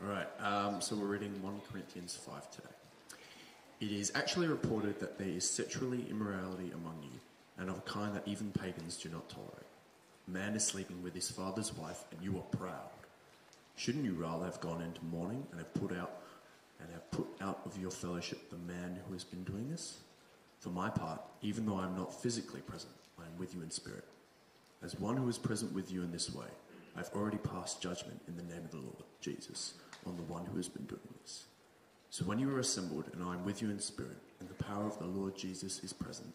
Right, so we're reading 1 Corinthians 5 today. It is actually reported that there is sexually immorality among you, and of a kind that even pagans do not tolerate. A man is sleeping with his father's wife, and you are proud. Shouldn't you rather have gone into mourning and have put out of your fellowship the man who has been doing this? For my part, even though I am not physically present, I am with you in spirit. As one who is present with you in this way, I have already passed judgment in the name of the Lord Jesus on the one who has been doing this. So when you are assembled and I am with you in spirit, and the power of the Lord Jesus is present,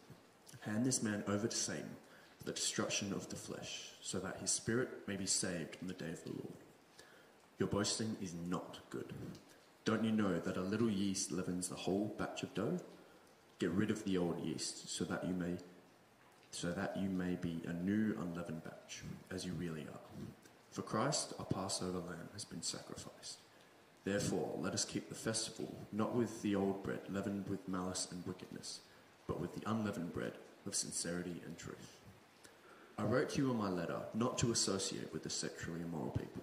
hand this man over to Satan for the destruction of the flesh, so that his spirit may be saved on the day of the Lord. Your boasting is not good. Don't you know that a little yeast leavens the whole batch of dough? Get rid of the old yeast, so that you may be a new unleavened batch, as you really are. For Christ, our Passover lamb, has been sacrificed. Therefore, let us keep the festival, not with the old bread leavened with malice and wickedness, but with the unleavened bread of sincerity and truth. I wrote to you in my letter not to associate with the sexually immoral people,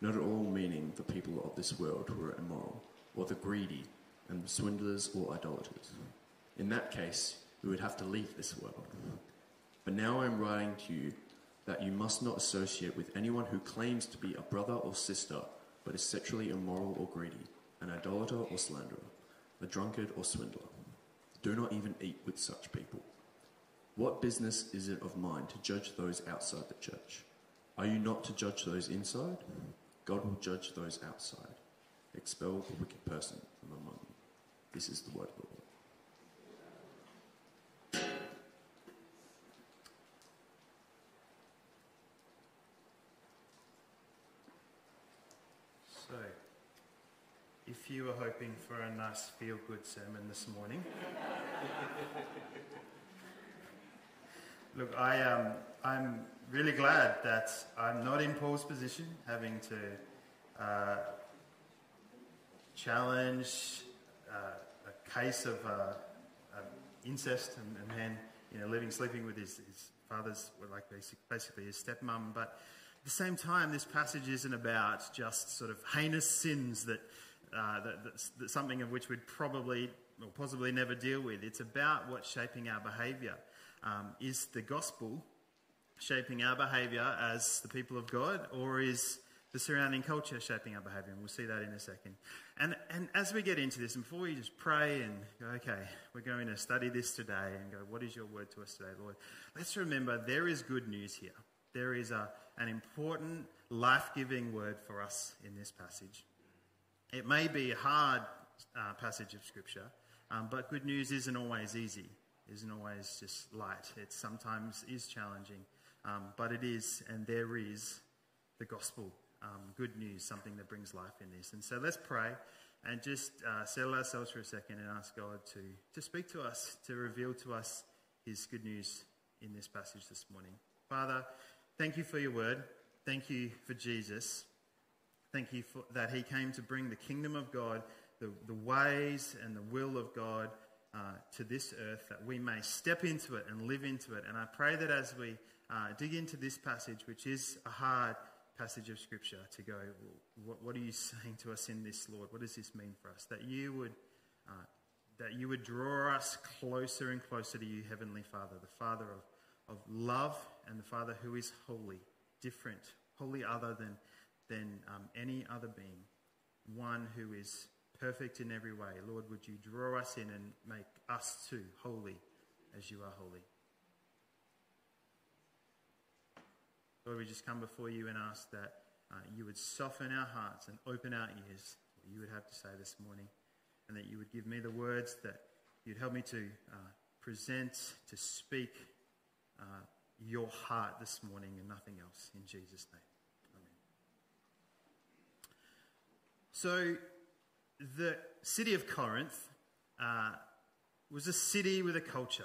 not at all meaning the people of this world who are immoral, or the greedy, and the swindlers or idolaters. In that case, you would have to leave this world. But now I am writing to you that you must not associate with anyone who claims to be a brother or sister, but is sexually immoral or greedy, an idolater or slanderer, a drunkard or swindler. Do not even eat with such people. What business is it of mine to judge those outside the church? Are you not to judge those inside? God will judge those outside. Expel the wicked person from among you. This is the word of the Lord. So, if you were hoping for a nice feel-good sermon this morning, look, I'm really glad that I'm not in Paul's position, having to challenge a case of incest and a man, living, sleeping with his father's, basically his stepmom, but at the same time, this passage isn't about just sort of heinous sins that something of which we'd probably or possibly never deal with. It's about what's shaping our behaviour. Is the gospel shaping our behaviour as the people of God, or is the surrounding culture shaping our behaviour? And we'll see that in a second. And as we get into this, and before we just pray and go, okay, we're going to study this today, and go, what is your word to us today, Lord? Let's remember there is good news here. There is an important, life-giving word for us in this passage. It may be a hard passage of Scripture, but good news isn't always easy, isn't always just light. It sometimes is challenging, but it is, and there is the gospel, good news, something that brings life in this. And so let's pray and just settle ourselves for a second and ask God to speak to us, to reveal to us his good news in this passage this morning. Father, thank you for your word. Thank you for Jesus. Thank you for that he came to bring the kingdom of God, the ways and the will of God to this earth, that we may step into it and live into it. And I pray that as we dig into this passage, which is a hard passage of Scripture, to go, what are you saying to us in this, Lord? What does this mean for us? That you would draw us closer and closer to you, Heavenly Father, the Father of love, and the Father who is holy, different, wholly other than any other being, one who is perfect in every way. Lord, would you draw us in and make us too holy as you are holy. Lord, we just come before you and ask that you would soften our hearts and open our ears, what you would have to say this morning, and that you would give me the words, that you'd help me to present, to speak, your heart this morning and nothing else. In Jesus' name. Amen. So the city of Corinth was a city with a culture.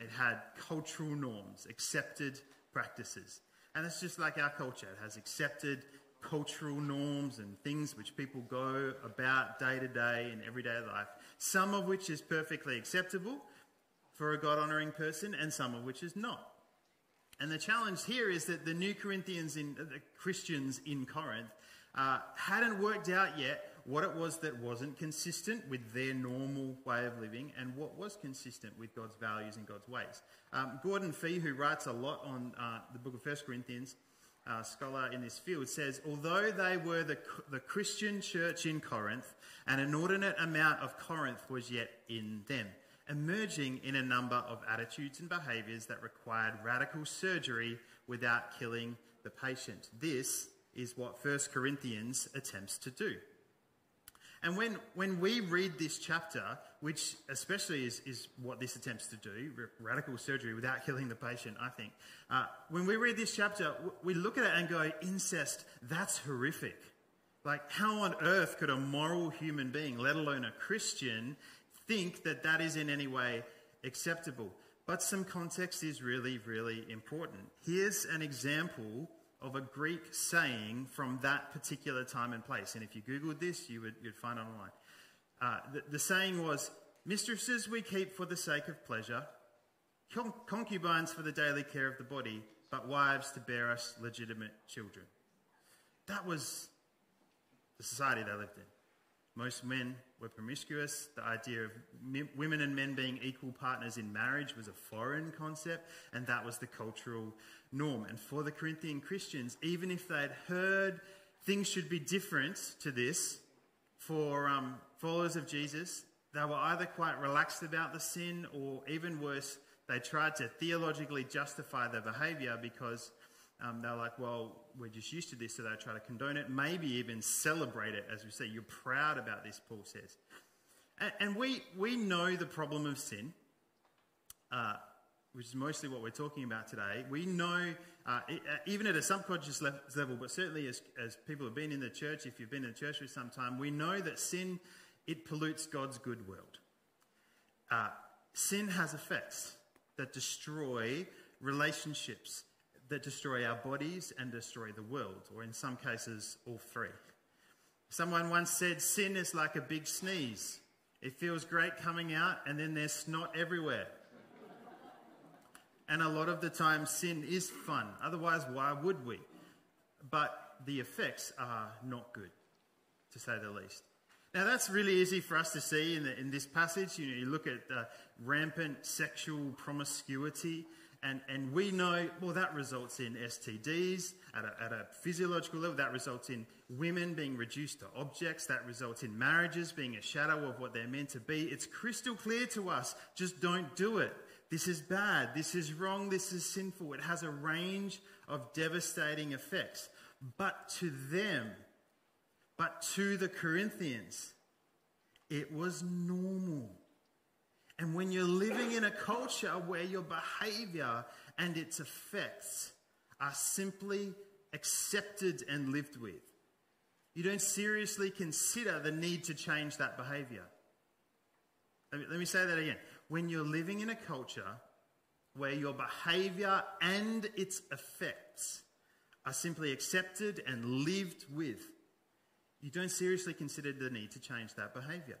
It had cultural norms, accepted practices. And it's just like our culture. It has accepted cultural norms and things which people go about day to day in everyday life, some of which is perfectly acceptable for a God-honouring person, and some of which is not. And the challenge here is that the New Corinthians, the Christians in Corinth, hadn't worked out yet what it was that wasn't consistent with their normal way of living and what was consistent with God's values and God's ways. Gordon Fee, who writes a lot on the book of 1 Corinthians, scholar in this field, says, although they were the Christian church in Corinth, an inordinate amount of Corinth was yet in them, emerging in a number of attitudes and behaviours that required radical surgery without killing the patient. This is what 1 Corinthians attempts to do. And when we read this chapter, which especially is what this attempts to do, radical surgery without killing the patient, I think, when we read this chapter, we look at it and go, incest, that's horrific. Like, how on earth could a moral human being, let alone a Christian, think that that is in any way acceptable? But some context is really, really important. Here's an example of a Greek saying from that particular time and place. And if you Googled this, you'd find it online. The saying was, mistresses we keep for the sake of pleasure, concubines for the daily care of the body, but wives to bear us legitimate children. That was the society they lived in. Most men were promiscuous. The idea of women and men being equal partners in marriage was a foreign concept, and that was the cultural norm. And for the Corinthian Christians, even if they'd heard things should be different to this, for followers of Jesus, they were either quite relaxed about the sin, or even worse, they tried to theologically justify their behaviour because they're like, well, we're just used to this, so they try to condone it, maybe even celebrate it, as we say. You're proud about this, Paul says. And we know the problem of sin, which is mostly what we're talking about today. We know, even at a subconscious level, but certainly as people have been in the church, if you've been in the church for some time, we know that sin, it pollutes God's good world. Sin has effects that destroy relationships, that destroy our bodies and destroy the world, or in some cases, all three. Someone once said, sin is like a big sneeze. It feels great coming out, and then there's snot everywhere. And a lot of the time, sin is fun. Otherwise, why would we? But the effects are not good, to say the least. Now, that's really easy for us to see in this passage. You know, you look at the rampant sexual promiscuity, and we know, well, that results in STDs at a physiological level. That results in women being reduced to objects. That results in marriages being a shadow of what they're meant to be. It's crystal clear to us. Just don't do it. This is bad. This is wrong. This is sinful. It has a range of devastating effects. But to the Corinthians, it was normal. And when you're living in a culture where your behaviour and its effects are simply accepted and lived with, you don't seriously consider the need to change that behaviour. Let me say that again. When you're living in a culture where your behaviour and its effects are simply accepted and lived with, you don't seriously consider the need to change that behaviour.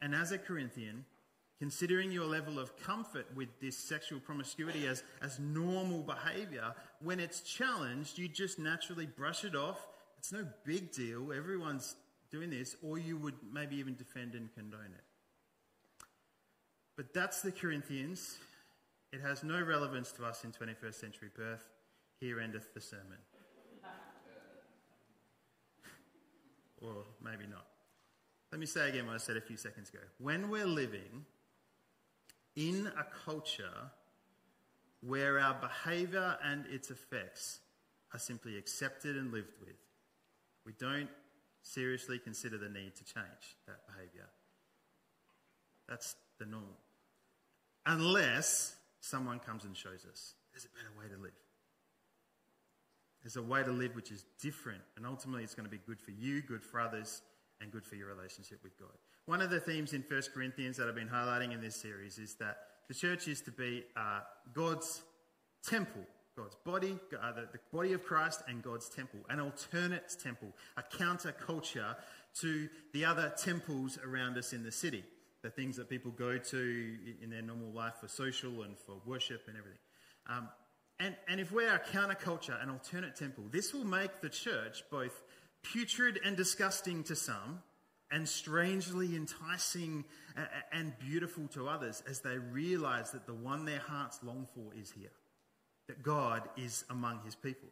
And as a Corinthian, considering your level of comfort with this sexual promiscuity as normal behaviour, when it's challenged, you just naturally brush it off. It's no big deal. Everyone's doing this. Or you would maybe even defend and condone it. But that's the Corinthians. It has no relevance to us in 21st century Perth. Here endeth the sermon. Or maybe not. Let me say again what I said a few seconds ago. When we're living in a culture where our behaviour and its effects are simply accepted and lived with, we don't seriously consider the need to change that behaviour. That's the norm. Unless someone comes and shows us there's a better way to live. There's a way to live which is different, and ultimately it's going to be good for you, good for others, and good for your relationship with God. One of the themes in 1 Corinthians that I've been highlighting in this series is that the church is to be God's temple, God's body, the body of Christ, and God's temple, an alternate temple, a counterculture to the other temples around us in the city, the things that people go to in their normal life for social and for worship and everything. And if we're a counterculture, an alternate temple, this will make the church both putrid and disgusting to some, and strangely enticing and beautiful to others, as they realize that the one their hearts long for is here, that God is among his people.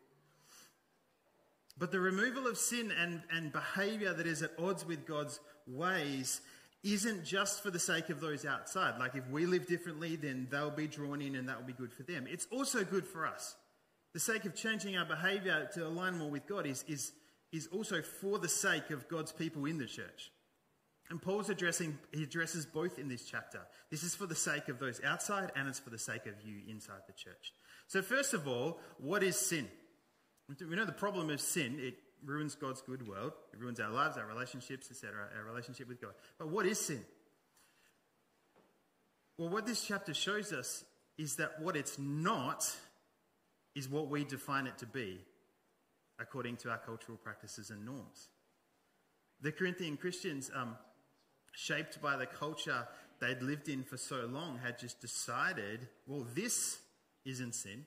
But the removal of sin and behavior that is at odds with God's ways isn't just for the sake of those outside. Like, if we live differently, then they'll be drawn in and that will be good for them. It's also good for us. The sake of changing our behavior to align more with God is also for the sake of God's people in the church. And Paul's he addresses both in this chapter. This is for the sake of those outside, and it's for the sake of you inside the church. So first of all, what is sin? We know the problem of sin. It ruins God's good world. It ruins our lives, our relationships, etc., our relationship with God. But what is sin? Well, what this chapter shows us is that what it's not is what we define it to be according to our cultural practices and norms. The Corinthian Christians, shaped by the culture they'd lived in for so long, had just decided, well, this isn't sin.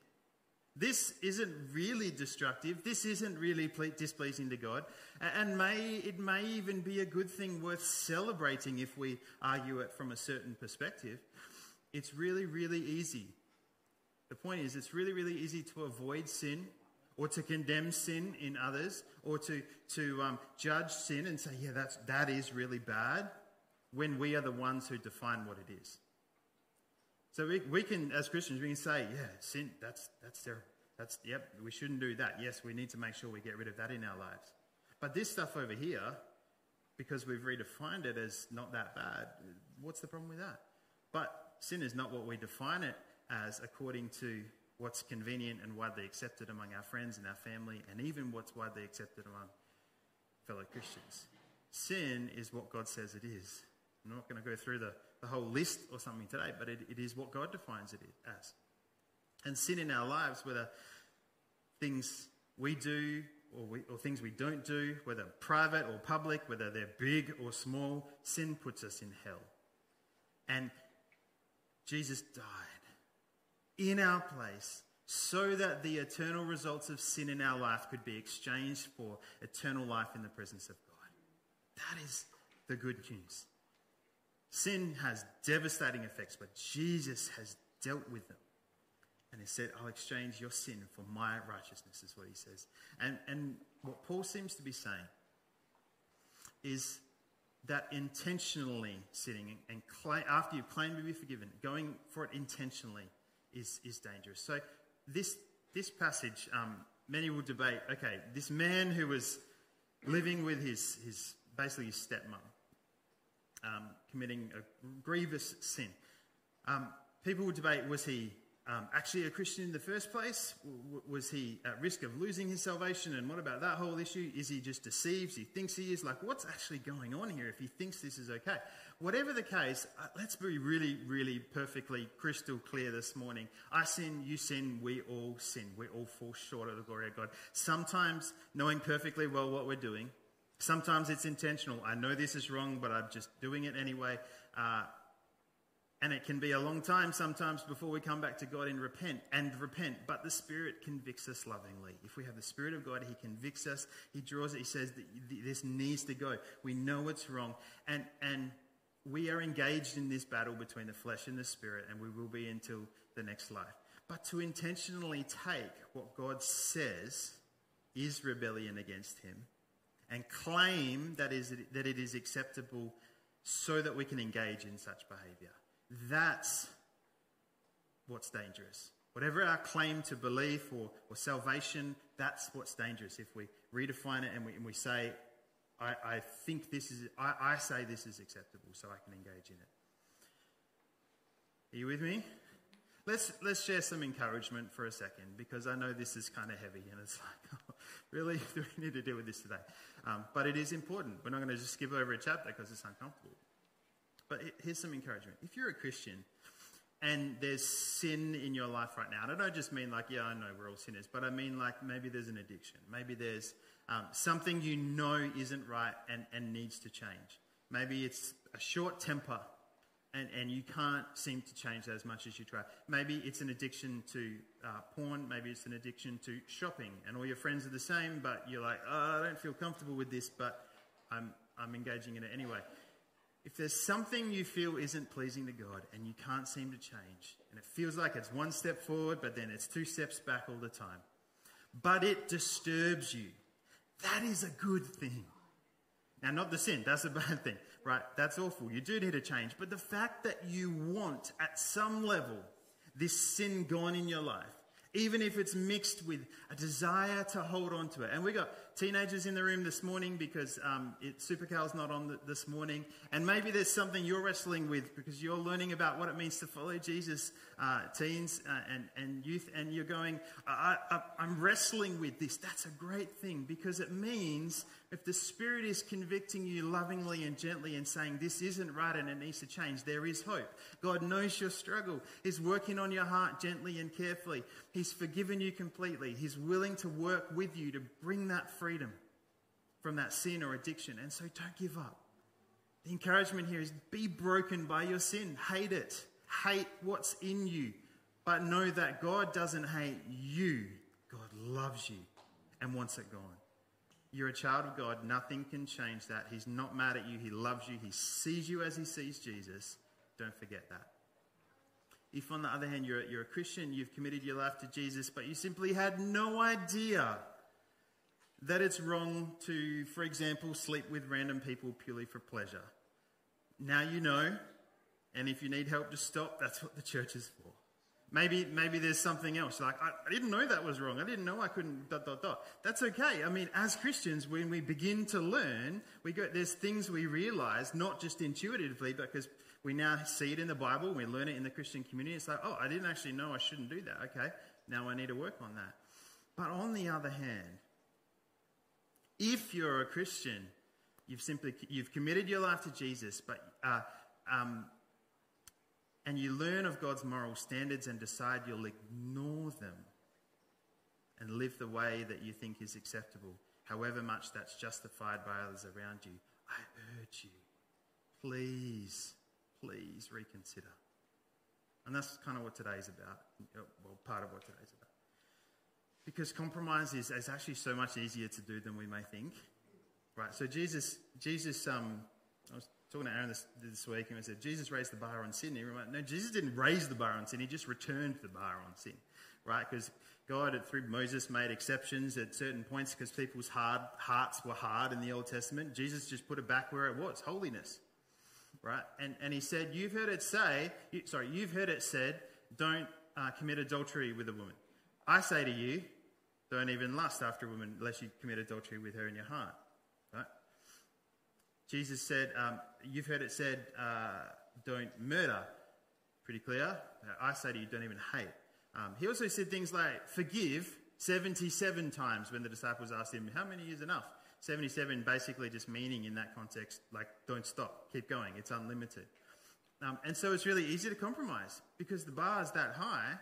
This isn't really destructive. This isn't really displeasing to God. And it may even be a good thing worth celebrating if we argue it from a certain perspective. It's really, really easy. The point is, it's really, really easy to avoid sin, or to condemn sin in others, or to judge sin and say, yeah, that is really bad, when we are the ones who define what it is. So we can, as Christians, we can say, yeah, sin, that's terrible. Yep, we shouldn't do that. Yes, we need to make sure we get rid of that in our lives. But this stuff over here, because we've redefined it as not that bad, what's the problem with that? But sin is not what we define it as according to what's convenient and widely accepted among our friends and our family, and even what's widely accepted among fellow Christians. Sin is what God says it is. I'm not going to go through the whole list or something today, but it is what God defines it as. And sin in our lives, whether things we do or things we don't do, whether private or public, whether they're big or small, sin puts us in hell. And Jesus died in our place, so that the eternal results of sin in our life could be exchanged for eternal life in the presence of God. That is the good news. Sin has devastating effects, but Jesus has dealt with them. And he said, I'll exchange your sin for my righteousness, is what he says. And what Paul seems to be saying is that intentionally sinning, and after you've claimed to be forgiven, going for it intentionally is dangerous. So this passage, many will debate, okay, this man who was living with his stepmom, committing a grievous sin. People would debate, was he actually a Christian in the first place? Was he at risk of losing his salvation? And what about that whole issue? Is he just deceived? He thinks he is. Like, what's actually going on here if he thinks this is okay? Whatever the case, let's be really, really perfectly crystal clear this morning. I sin, you sin. We all fall short of the glory of God. Sometimes knowing perfectly well what we're doing. Sometimes it's intentional. I know this is wrong, but I'm just doing it anyway. And it can be a long time sometimes before we come back to God and repent. But the Spirit convicts us lovingly. If we have the Spirit of God, he convicts us. He draws it. He says that this needs to go. We know it's wrong. And we are engaged in this battle between the flesh and the Spirit, and we will be until the next life. But to intentionally take what God says is rebellion against him, and claim that it is acceptable so that we can engage in such behavior. That's what's dangerous. Whatever our claim to belief or salvation, that's what's dangerous. If we redefine it and we say, I think this is, I say this is acceptable, so I can engage in it. Are you with me? Let's share some encouragement for a second, because I know this is kind of heavy, and it's like, oh, really, do we need to deal with this today? But it is important. We're not going to just skip over a chapter because it's uncomfortable. But here's some encouragement. If you're a Christian and there's sin in your life right now, and I don't just mean like, yeah, I know we're all sinners, but I mean like maybe there's an addiction. Maybe there's something you know isn't right and needs to change. Maybe it's a short temper And you can't seem to change that as much as you try. Maybe it's an addiction to porn. Maybe it's an addiction to shopping. And all your friends are the same, but you're like, oh, I don't feel comfortable with this, but I'm engaging in it anyway. If there's something you feel isn't pleasing to God and you can't seem to change, and it feels like it's one step forward, but then it's two steps back all the time, but it disturbs you, that is a good thing. Now, not the sin, that's a bad thing, right? That's awful. You do need a change. But the fact that you want, at some level, this sin gone in your life, even if it's mixed with a desire to hold on to it. And we got teenagers in the room this morning because Supercal's not on this morning. And maybe there's something you're wrestling with because you're learning about what it means to follow Jesus, teens and youth, and you're going, I'm wrestling with this. That's a great thing, because it means if the Spirit is convicting you lovingly and gently and saying this isn't right and it needs to change, there is hope. God knows your struggle. He's working on your heart gently and carefully. He's forgiven you completely. He's willing to work with you to bring that freedom from that sin or addiction. And so don't give up. The encouragement here is be broken by your sin. Hate it. Hate what's in you. But know that God doesn't hate you. God loves you and wants it gone. You're a child of God. Nothing can change that. He's not mad at you. He loves you. He sees you as he sees Jesus. Don't forget that. If, on the other hand, you're a Christian, you've committed your life to Jesus, but you simply had no idea that it's wrong to, for example, sleep with random people purely for pleasure. Now you know, and if you need help to stop, that's what the church is for. Maybe there's something else. Like, I didn't know that was wrong. I didn't know I couldn't ... That's okay. I mean, as Christians, when we begin to learn, there's things we realize, not just intuitively, because we now see it in the Bible. We learn it in the Christian community. It's like, oh, I didn't actually know I shouldn't do that. Okay, now I need to work on that. But on the other hand, if you're a Christian, you've committed your life to Jesus, but and you learn of God's moral standards and decide you'll ignore them and live the way that you think is acceptable, however much that's justified by others around you, I urge you, please reconsider. And that's kind of what today's about. Well, part of what today's about. Because compromise is actually so much easier to do than we may think. Right, so Jesus, I was talking to Aaron this week, and I said, Jesus raised the bar on sin. He reminded, no, Jesus didn't raise the bar on sin. He just returned the bar on sin, right? Because God, through Moses, made exceptions at certain points because people's hearts were hard in the Old Testament. Jesus just put it back where it was, holiness, right? And he said, you've heard it said, don't commit adultery with a woman. I say to you, don't even lust after a woman unless you commit adultery with her in your heart, right? Jesus said, you've heard it said, don't murder. Pretty clear. I say to you, don't even hate. He also said things like, forgive 77 times when the disciples asked him, how many is enough? 77 basically just meaning in that context, like, don't stop, keep going, it's unlimited. And so it's really easy to compromise because the bar is that high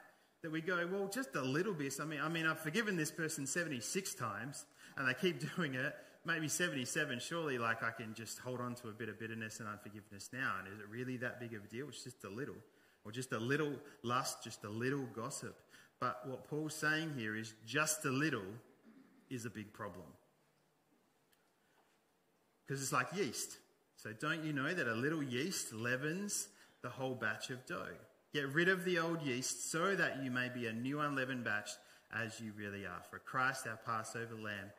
that we go, well, just a little bit. I mean, I've forgiven this person 76 times and they keep doing it. Maybe 77, surely, like, I can just hold on to a bit of bitterness and unforgiveness now. And is it really that big of a deal? It's just a little. Or just a little lust, just a little gossip. But what Paul's saying here is just a little is a big problem. Because it's like yeast. So don't you know that a little yeast leavens the whole batch of dough? Get rid of the old yeast so that you may be a new unleavened batch as you really are. For Christ, our Passover lamb,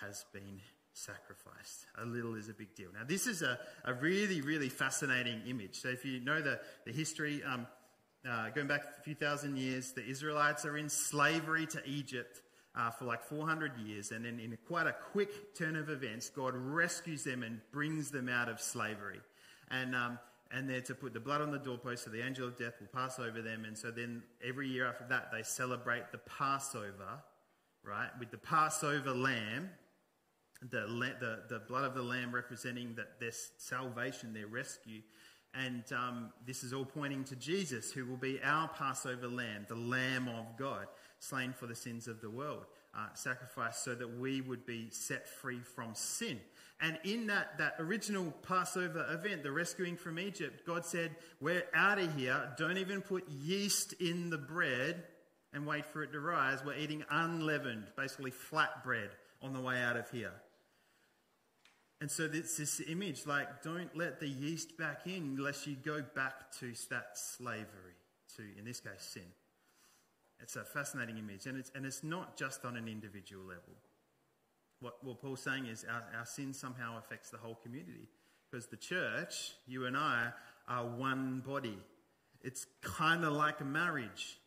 has been sacrificed. A little is a big deal. Now, this is a really, really fascinating image. So if you know the history, going back a few thousand years, the Israelites are in slavery to Egypt for like 400 years. And then in quite a quick turn of events, God rescues them and brings them out of slavery. And they're to put the blood on the doorpost so the angel of death will pass over them. And so then every year after that, they celebrate the Passover, right? With the Passover lamb, the blood of the lamb representing that their salvation, their rescue. And this is all pointing to Jesus, who will be our Passover lamb, the Lamb of God, slain for the sins of the world, sacrificed so that we would be set free from sin. And in that original Passover event, the rescuing from Egypt, God said, we're out of here. Don't even put yeast in the bread and wait for it to rise. We're eating unleavened, basically flat bread on the way out of here. And so it's this image, like, don't let the yeast back in unless you go back to that slavery, to, in this case, sin. It's a fascinating image, and it's not just on an individual level. What Paul's saying is our sin somehow affects the whole community, because the church, you and I, are one body. It's kind of like a marriage,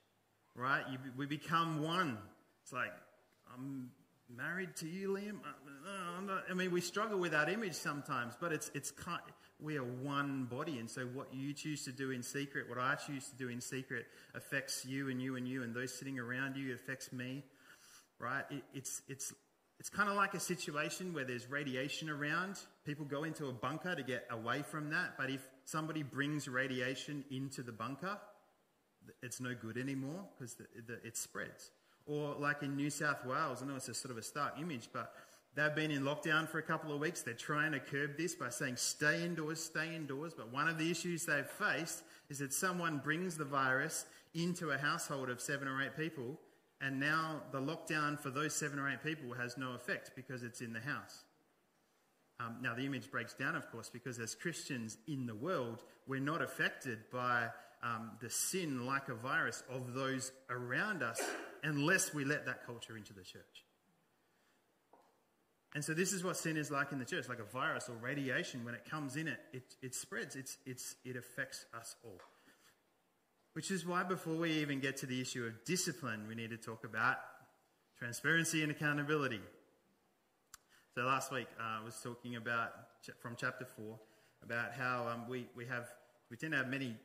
right? We become one. It's like, I'm married to you, Liam. We struggle with that image sometimes, but it's kind. We are one body, and so what you choose to do in secret, what I choose to do in secret, affects you and you and you, and those sitting around you affects me, right? It's kind of like a situation where there's radiation around. People go into a bunker to get away from that, but if somebody brings radiation into the bunker, it's no good anymore because it spreads. Or like in New South Wales, I know it's a sort of a stark image, but they've been in lockdown for a couple of weeks. They're trying to curb this by saying, stay indoors. But one of the issues they've faced is that someone brings the virus into a household of 7 or 8 people, and now the lockdown for those 7 or 8 people has no effect because it's in the house. Now, the image breaks down, of course, because as Christians in the world, we're not affected by the sin like a virus of those around us unless we let that culture into the church. And so this is what sin is like in the church, like a virus or radiation. When it comes in, it spreads. It affects us all. Which is why before we even get to the issue of discipline, we need to talk about transparency and accountability. So last week I was talking about, from chapter 4, about how we tend to have many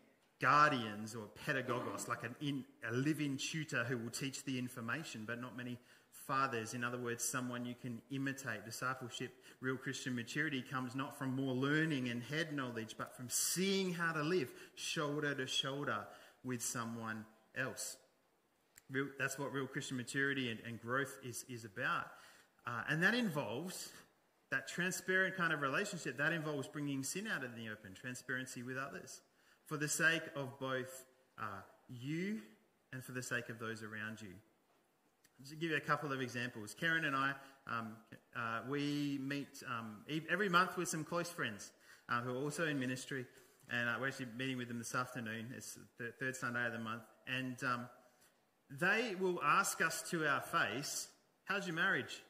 guardians or pedagogos, like a live-in tutor who will teach the information, but not many fathers. In other words, someone you can imitate. Discipleship, real Christian maturity, comes not from more learning and head knowledge, but from seeing how to live shoulder to shoulder with someone else. That's what real Christian maturity and growth is about. And that involves that transparent kind of relationship. That involves bringing sin out in the open, transparency with others, for the sake of both you and for the sake of those around you. Just to give you a couple of examples. Karen and I, we meet every month with some close friends who are also in ministry. And we're actually meeting with them this afternoon. It's the third Sunday of the month. And they will ask us to our face, how's your marriage?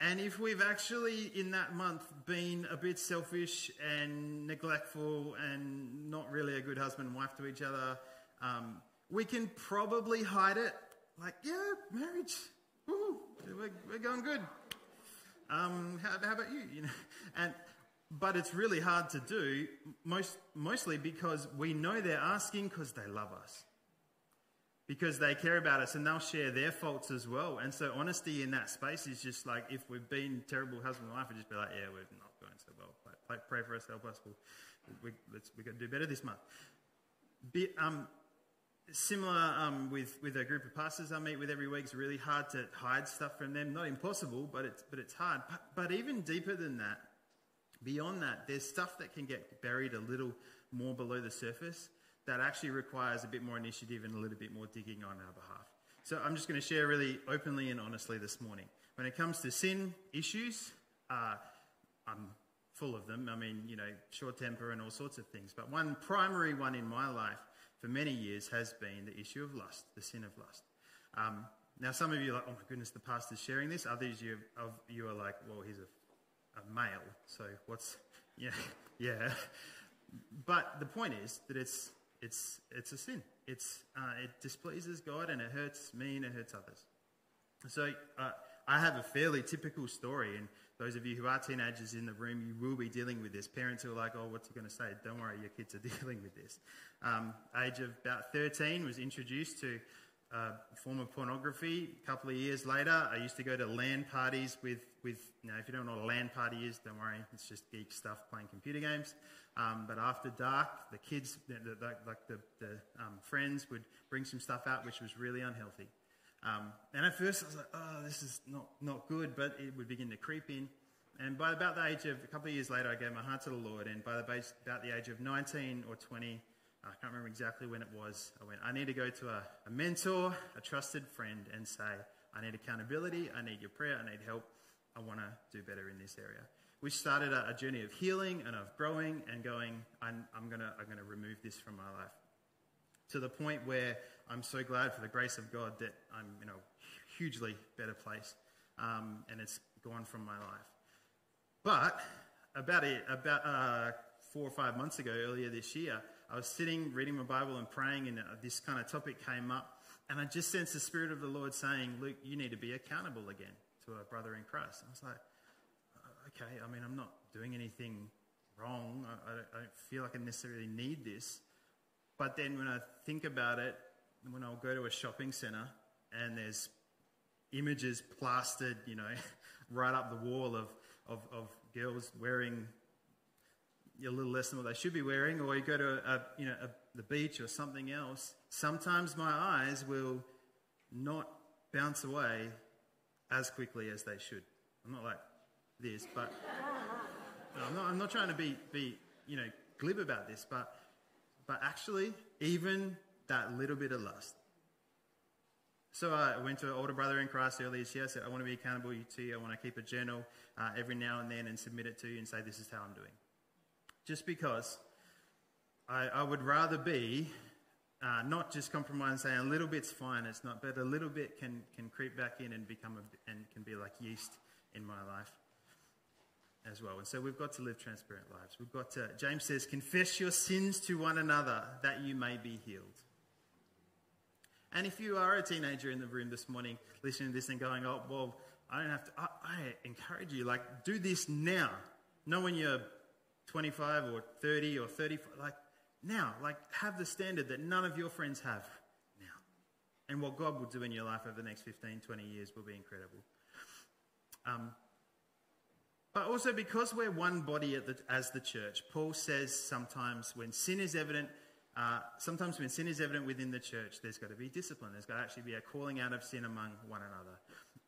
And if we've actually in that month been a bit selfish and neglectful and not really a good husband and wife to each other, we can probably hide it. Like, yeah, marriage, woo, we're going good. How about you? You know, but it's really hard to do, mostly because we know they're asking because they love us, because they care about us, and they'll share their faults as well. And so honesty in that space is just like, if we've been terrible husband and wife, we'd just be like, yeah, we're not going so well. Like, pray for us, help us. We've got to do better this month. Similar with a group of pastors I meet with every week. It's really hard to hide stuff from them. Not impossible, but it's hard. But even deeper than that, beyond that, there's stuff that can get buried a little more below the surface that actually requires a bit more initiative and a little bit more digging on our behalf. So I'm just going to share really openly and honestly this morning. When it comes to sin issues, I'm full of them. I mean, you know, short temper and all sorts of things. But one primary one in my life for many years has been the issue of lust, the sin of lust. Now, some of you are like, oh my goodness, the pastor's sharing this. Others of you are like, well, he's a male, so what's, yeah. But the point is that it's a sin. It displeases God, and it hurts me, and it hurts others. So I have a fairly typical story, and those of you who are teenagers in the room, you will be dealing with this. Parents who are like, oh, what's he going to say? Don't worry, your kids are dealing with this. Age of about 13, was introduced to a form of pornography. A couple of years later, I used to go to LAN parties with you know, if you don't know what a LAN party is, don't worry, it's just geek stuff playing computer games. But after dark, the kids, friends would bring some stuff out which was really unhealthy. And at first I was like, oh, this is not good, but it would begin to creep in. And by about the age of, a couple of years later, I gave my heart to the Lord. And by about the age of 19 or 20, I can't remember exactly when it was, I went, I need to go to a mentor, a trusted friend, and say, I need accountability, I need your prayer, I need help, I want to do better in this area. Which started a journey of healing and of growing and going, I'm gonna remove this from my life. To the point where I'm so glad for the grace of God that I'm in a hugely better place, and it's gone from my life. But about 4 or 5 months ago, earlier this year, I was sitting, reading my Bible and praying, and this kind of topic came up, and I just sensed the Spirit of the Lord saying, Luke, you need to be accountable again to a brother in Christ. And I was like, okay, I mean, I'm not doing anything wrong. I don't feel like I necessarily need this. But then when I think about it, when I'll go to a shopping centre and there's images plastered, you know, right up the wall of girls wearing a little less than what they should be wearing, or you go to the beach or something else, sometimes my eyes will not bounce away as quickly as they should. I'm not like this, but no, I'm not trying to be glib about this, but actually even that little bit of lust. So I went to an older brother in Christ earlier this year. I said, I want to be accountable to you. I want to keep a journal every now and then and submit it to you and say, this is how I'm doing. Just because I would rather be not just compromise and say a little bit's fine, it's not, but a little bit can creep back in and can be like yeast in my life as well. And so we've got to live transparent lives. We've got to, James says, confess your sins to one another that you may be healed. And if you are a teenager in the room this morning listening to this and going, oh, well, I don't have to, I encourage you, like, do this now. Not when you're 25 or 30 or 35, like, now. Like, have the standard that none of your friends have now. And what God will do in your life over the next 15, 20 years will be incredible. But also because we're one body as the church, Paul says sometimes when sin is evident, within the church, there's got to be discipline. There's got to actually be a calling out of sin among one another.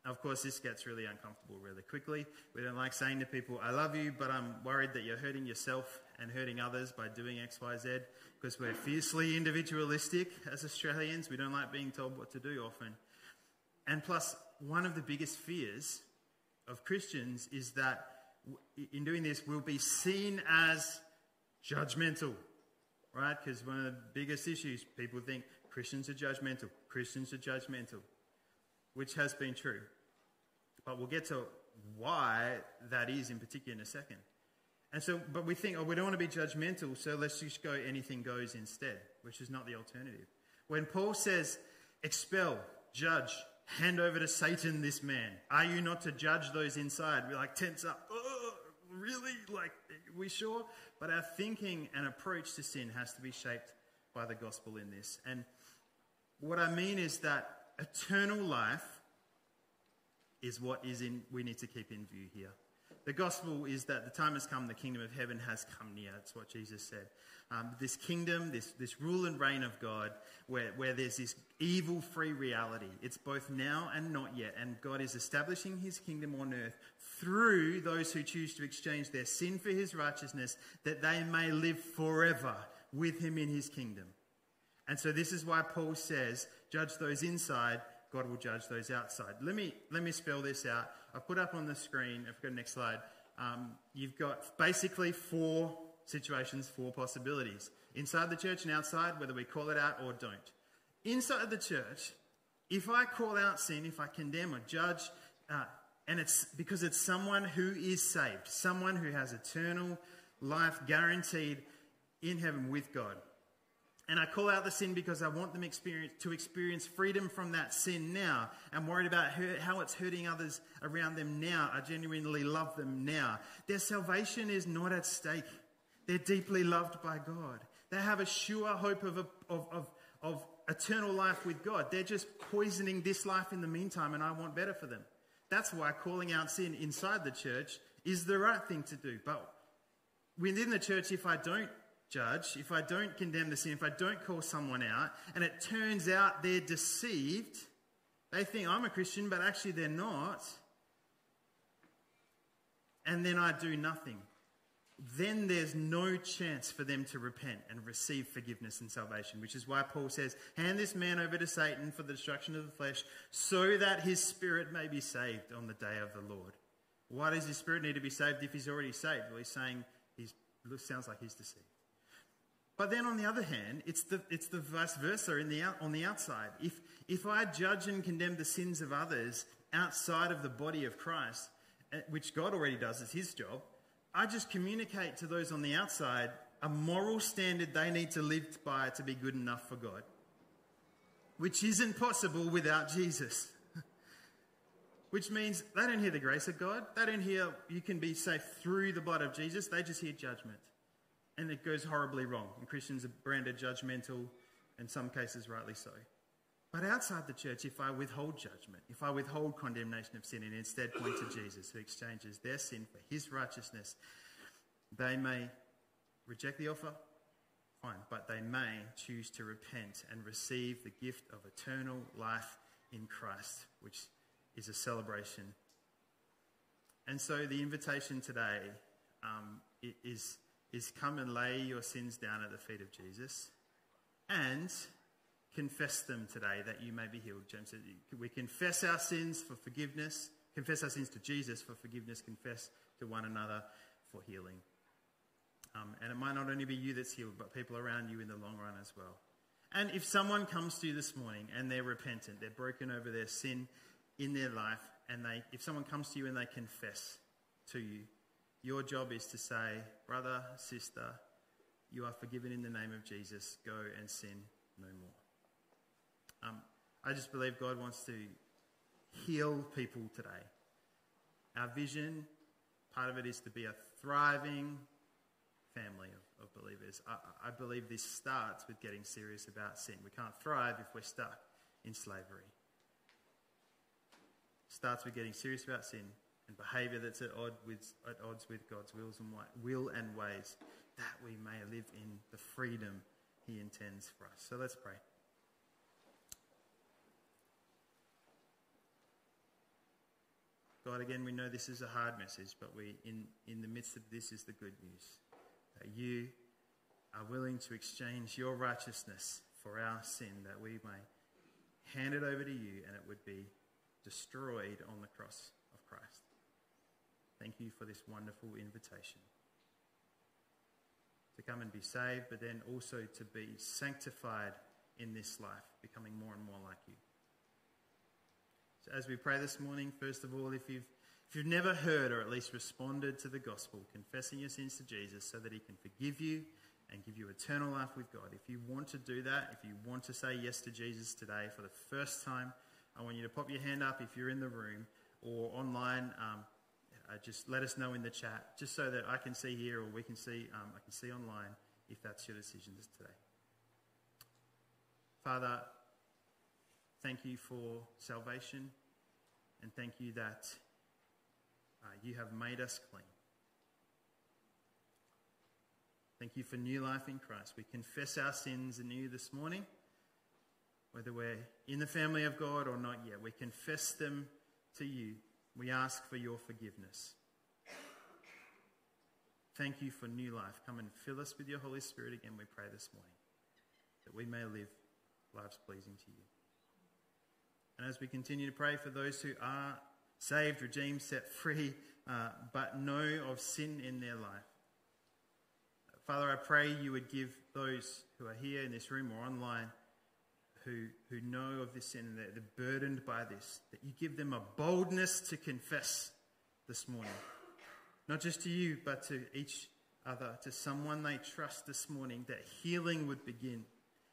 Of course, this gets really uncomfortable really quickly. We don't like saying to people, I love you, but I'm worried that you're hurting yourself and hurting others by doing X, Y, Z, because we're fiercely individualistic as Australians. We don't like being told what to do often. And plus, one of the biggest fears of Christians is that in doing this, we'll be seen as judgmental, right? Because one of the biggest issues, people think Christians are judgmental, which has been true. But we'll get to why that is in particular in a second. And so, but we think, oh, we don't want to be judgmental, so let's just go anything goes instead, which is not the alternative. When Paul says, expel, judge, hand over to Satan this man. Are you not to judge those inside? We're like, tense up. Oh, really? Like, are we sure? But our thinking and approach to sin has to be shaped by the gospel in this. And what I mean is that eternal life is what is in. We need to keep in view here. The gospel is that the time has come, the kingdom of heaven has come near. That's what Jesus said. This kingdom, this rule and reign of God, where there's this evil-free reality. It's both now and not yet. And God is establishing his kingdom on earth through those who choose to exchange their sin for his righteousness, that they may live forever with him in his kingdom. And so this is why Paul says, judge those inside, God will judge those outside. Let me spell this out. I've put up on the screen, if we go to the next slide, you've got basically four situations, four possibilities. Inside the church and outside, whether we call it out or don't. Inside the church, if I call out sin, if I condemn or judge, and it's because it's someone who is saved, someone who has eternal life guaranteed in heaven with God. And I call out the sin because I want them to experience freedom from that sin now. I'm worried about how it's hurting others around them now. I genuinely love them now. Their salvation is not at stake. They're deeply loved by God. They have a sure hope of eternal life with God. They're just poisoning this life in the meantime, and I want better for them. That's why calling out sin inside the church is the right thing to do. But within the church, if I don't judge, if I don't condemn the sin, if I don't call someone out, and it turns out they're deceived, They think I'm a Christian, but actually they're not. And then I do nothing. Then there's no chance for them to repent and receive forgiveness and salvation, which is why Paul says, hand this man over to Satan for the destruction of the flesh, so that his spirit may be saved on the day of the Lord. Why does his spirit need to be saved if he's already saved? Well, he's saying, it sounds like he's deceived. But then on the other hand, it's the vice versa on the outside. If I judge and condemn the sins of others outside of the body of Christ, which God already does as his job, I just communicate to those on the outside a moral standard they need to live by to be good enough for God, which isn't possible without Jesus. Which means they don't hear the grace of God. They don't hear you can be saved through the blood of Jesus. They just hear judgment. And it goes horribly wrong. And Christians are branded judgmental, in some cases rightly so. But outside the church, if I withhold judgment, if I withhold condemnation of sin and instead point to Jesus, who exchanges their sin for his righteousness, they may reject the offer, fine, but they may choose to repent and receive the gift of eternal life in Christ, which is a celebration. And so the invitation today is come and lay your sins down at the feet of Jesus and confess them today that you may be healed. James said, we confess our sins for forgiveness, confess our sins to Jesus for forgiveness, confess to one another for healing. And it might not only be you that's healed, but people around you in the long run as well. And if someone comes to you this morning and they're repentant, they're broken over their sin in their life, and if someone comes to you and they confess to you, your job is to say, brother, sister, you are forgiven in the name of Jesus. Go and sin no more. I just believe God wants to heal people today. Our vision, part of it is to be a thriving family of believers. I believe this starts with getting serious about sin. We can't thrive if we're stuck in slavery. It starts with getting serious about sin and behaviour that's at odds with God's will and ways, that we may live in the freedom he intends for us. So let's pray. God, again, we know this is a hard message, but in the midst of this is the good news, that you are willing to exchange your righteousness for our sin, that we may hand it over to you and it would be destroyed on the cross of Christ. Thank you for this wonderful invitation to come and be saved, but then also to be sanctified in this life, becoming more and more like you. So as we pray this morning, first of all, if you've never heard or at least responded to the gospel, confessing your sins to Jesus so that he can forgive you and give you eternal life with God. If you want to do that, if you want to say yes to Jesus today for the first time, I want you to pop your hand up if you're in the room or online. Just let us know in the chat, just so that I can see here or we can see, I can see online if that's your decision today. Father, thank you for salvation, and thank you that you have made us clean. Thank you for new life in Christ. We confess our sins anew this morning, whether we're in the family of God or not yet. We confess them to you. We ask for your forgiveness. Thank you for new life. Come and fill us with your Holy Spirit again, we pray this morning, that we may live lives pleasing to you. And as we continue to pray for those who are saved, redeemed, set free, but know of sin in their life. Father, I pray you would give those who are here in this room or online who know of this sin and they're burdened by this, that you give them a boldness to confess this morning. Not just to you, but to each other, to someone they trust this morning, that healing would begin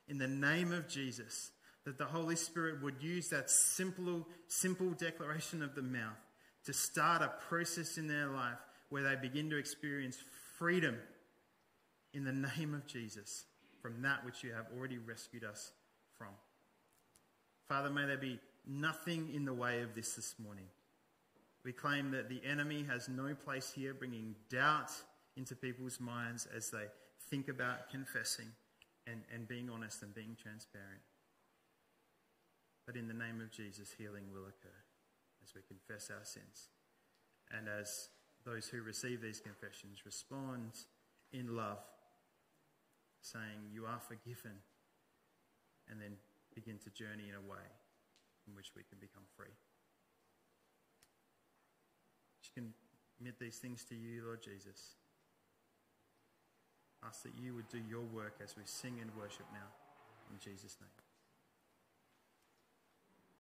in the name of Jesus. That the Holy Spirit would use that simple declaration of the mouth to start a process in their life where they begin to experience freedom in the name of Jesus from that which you have already rescued us from. Father, may there be nothing in the way of this morning. We claim that the enemy has no place here, bringing doubt into people's minds as they think about confessing and being honest and being transparent. but in the name of Jesus, healing will occur as we confess our sins. And as those who receive these confessions respond in love, saying, you are forgiven, and then begin to journey in a way in which we can become free. She can commit these things to you, Lord Jesus. Ask that you would do your work as we sing and worship now, in Jesus' name.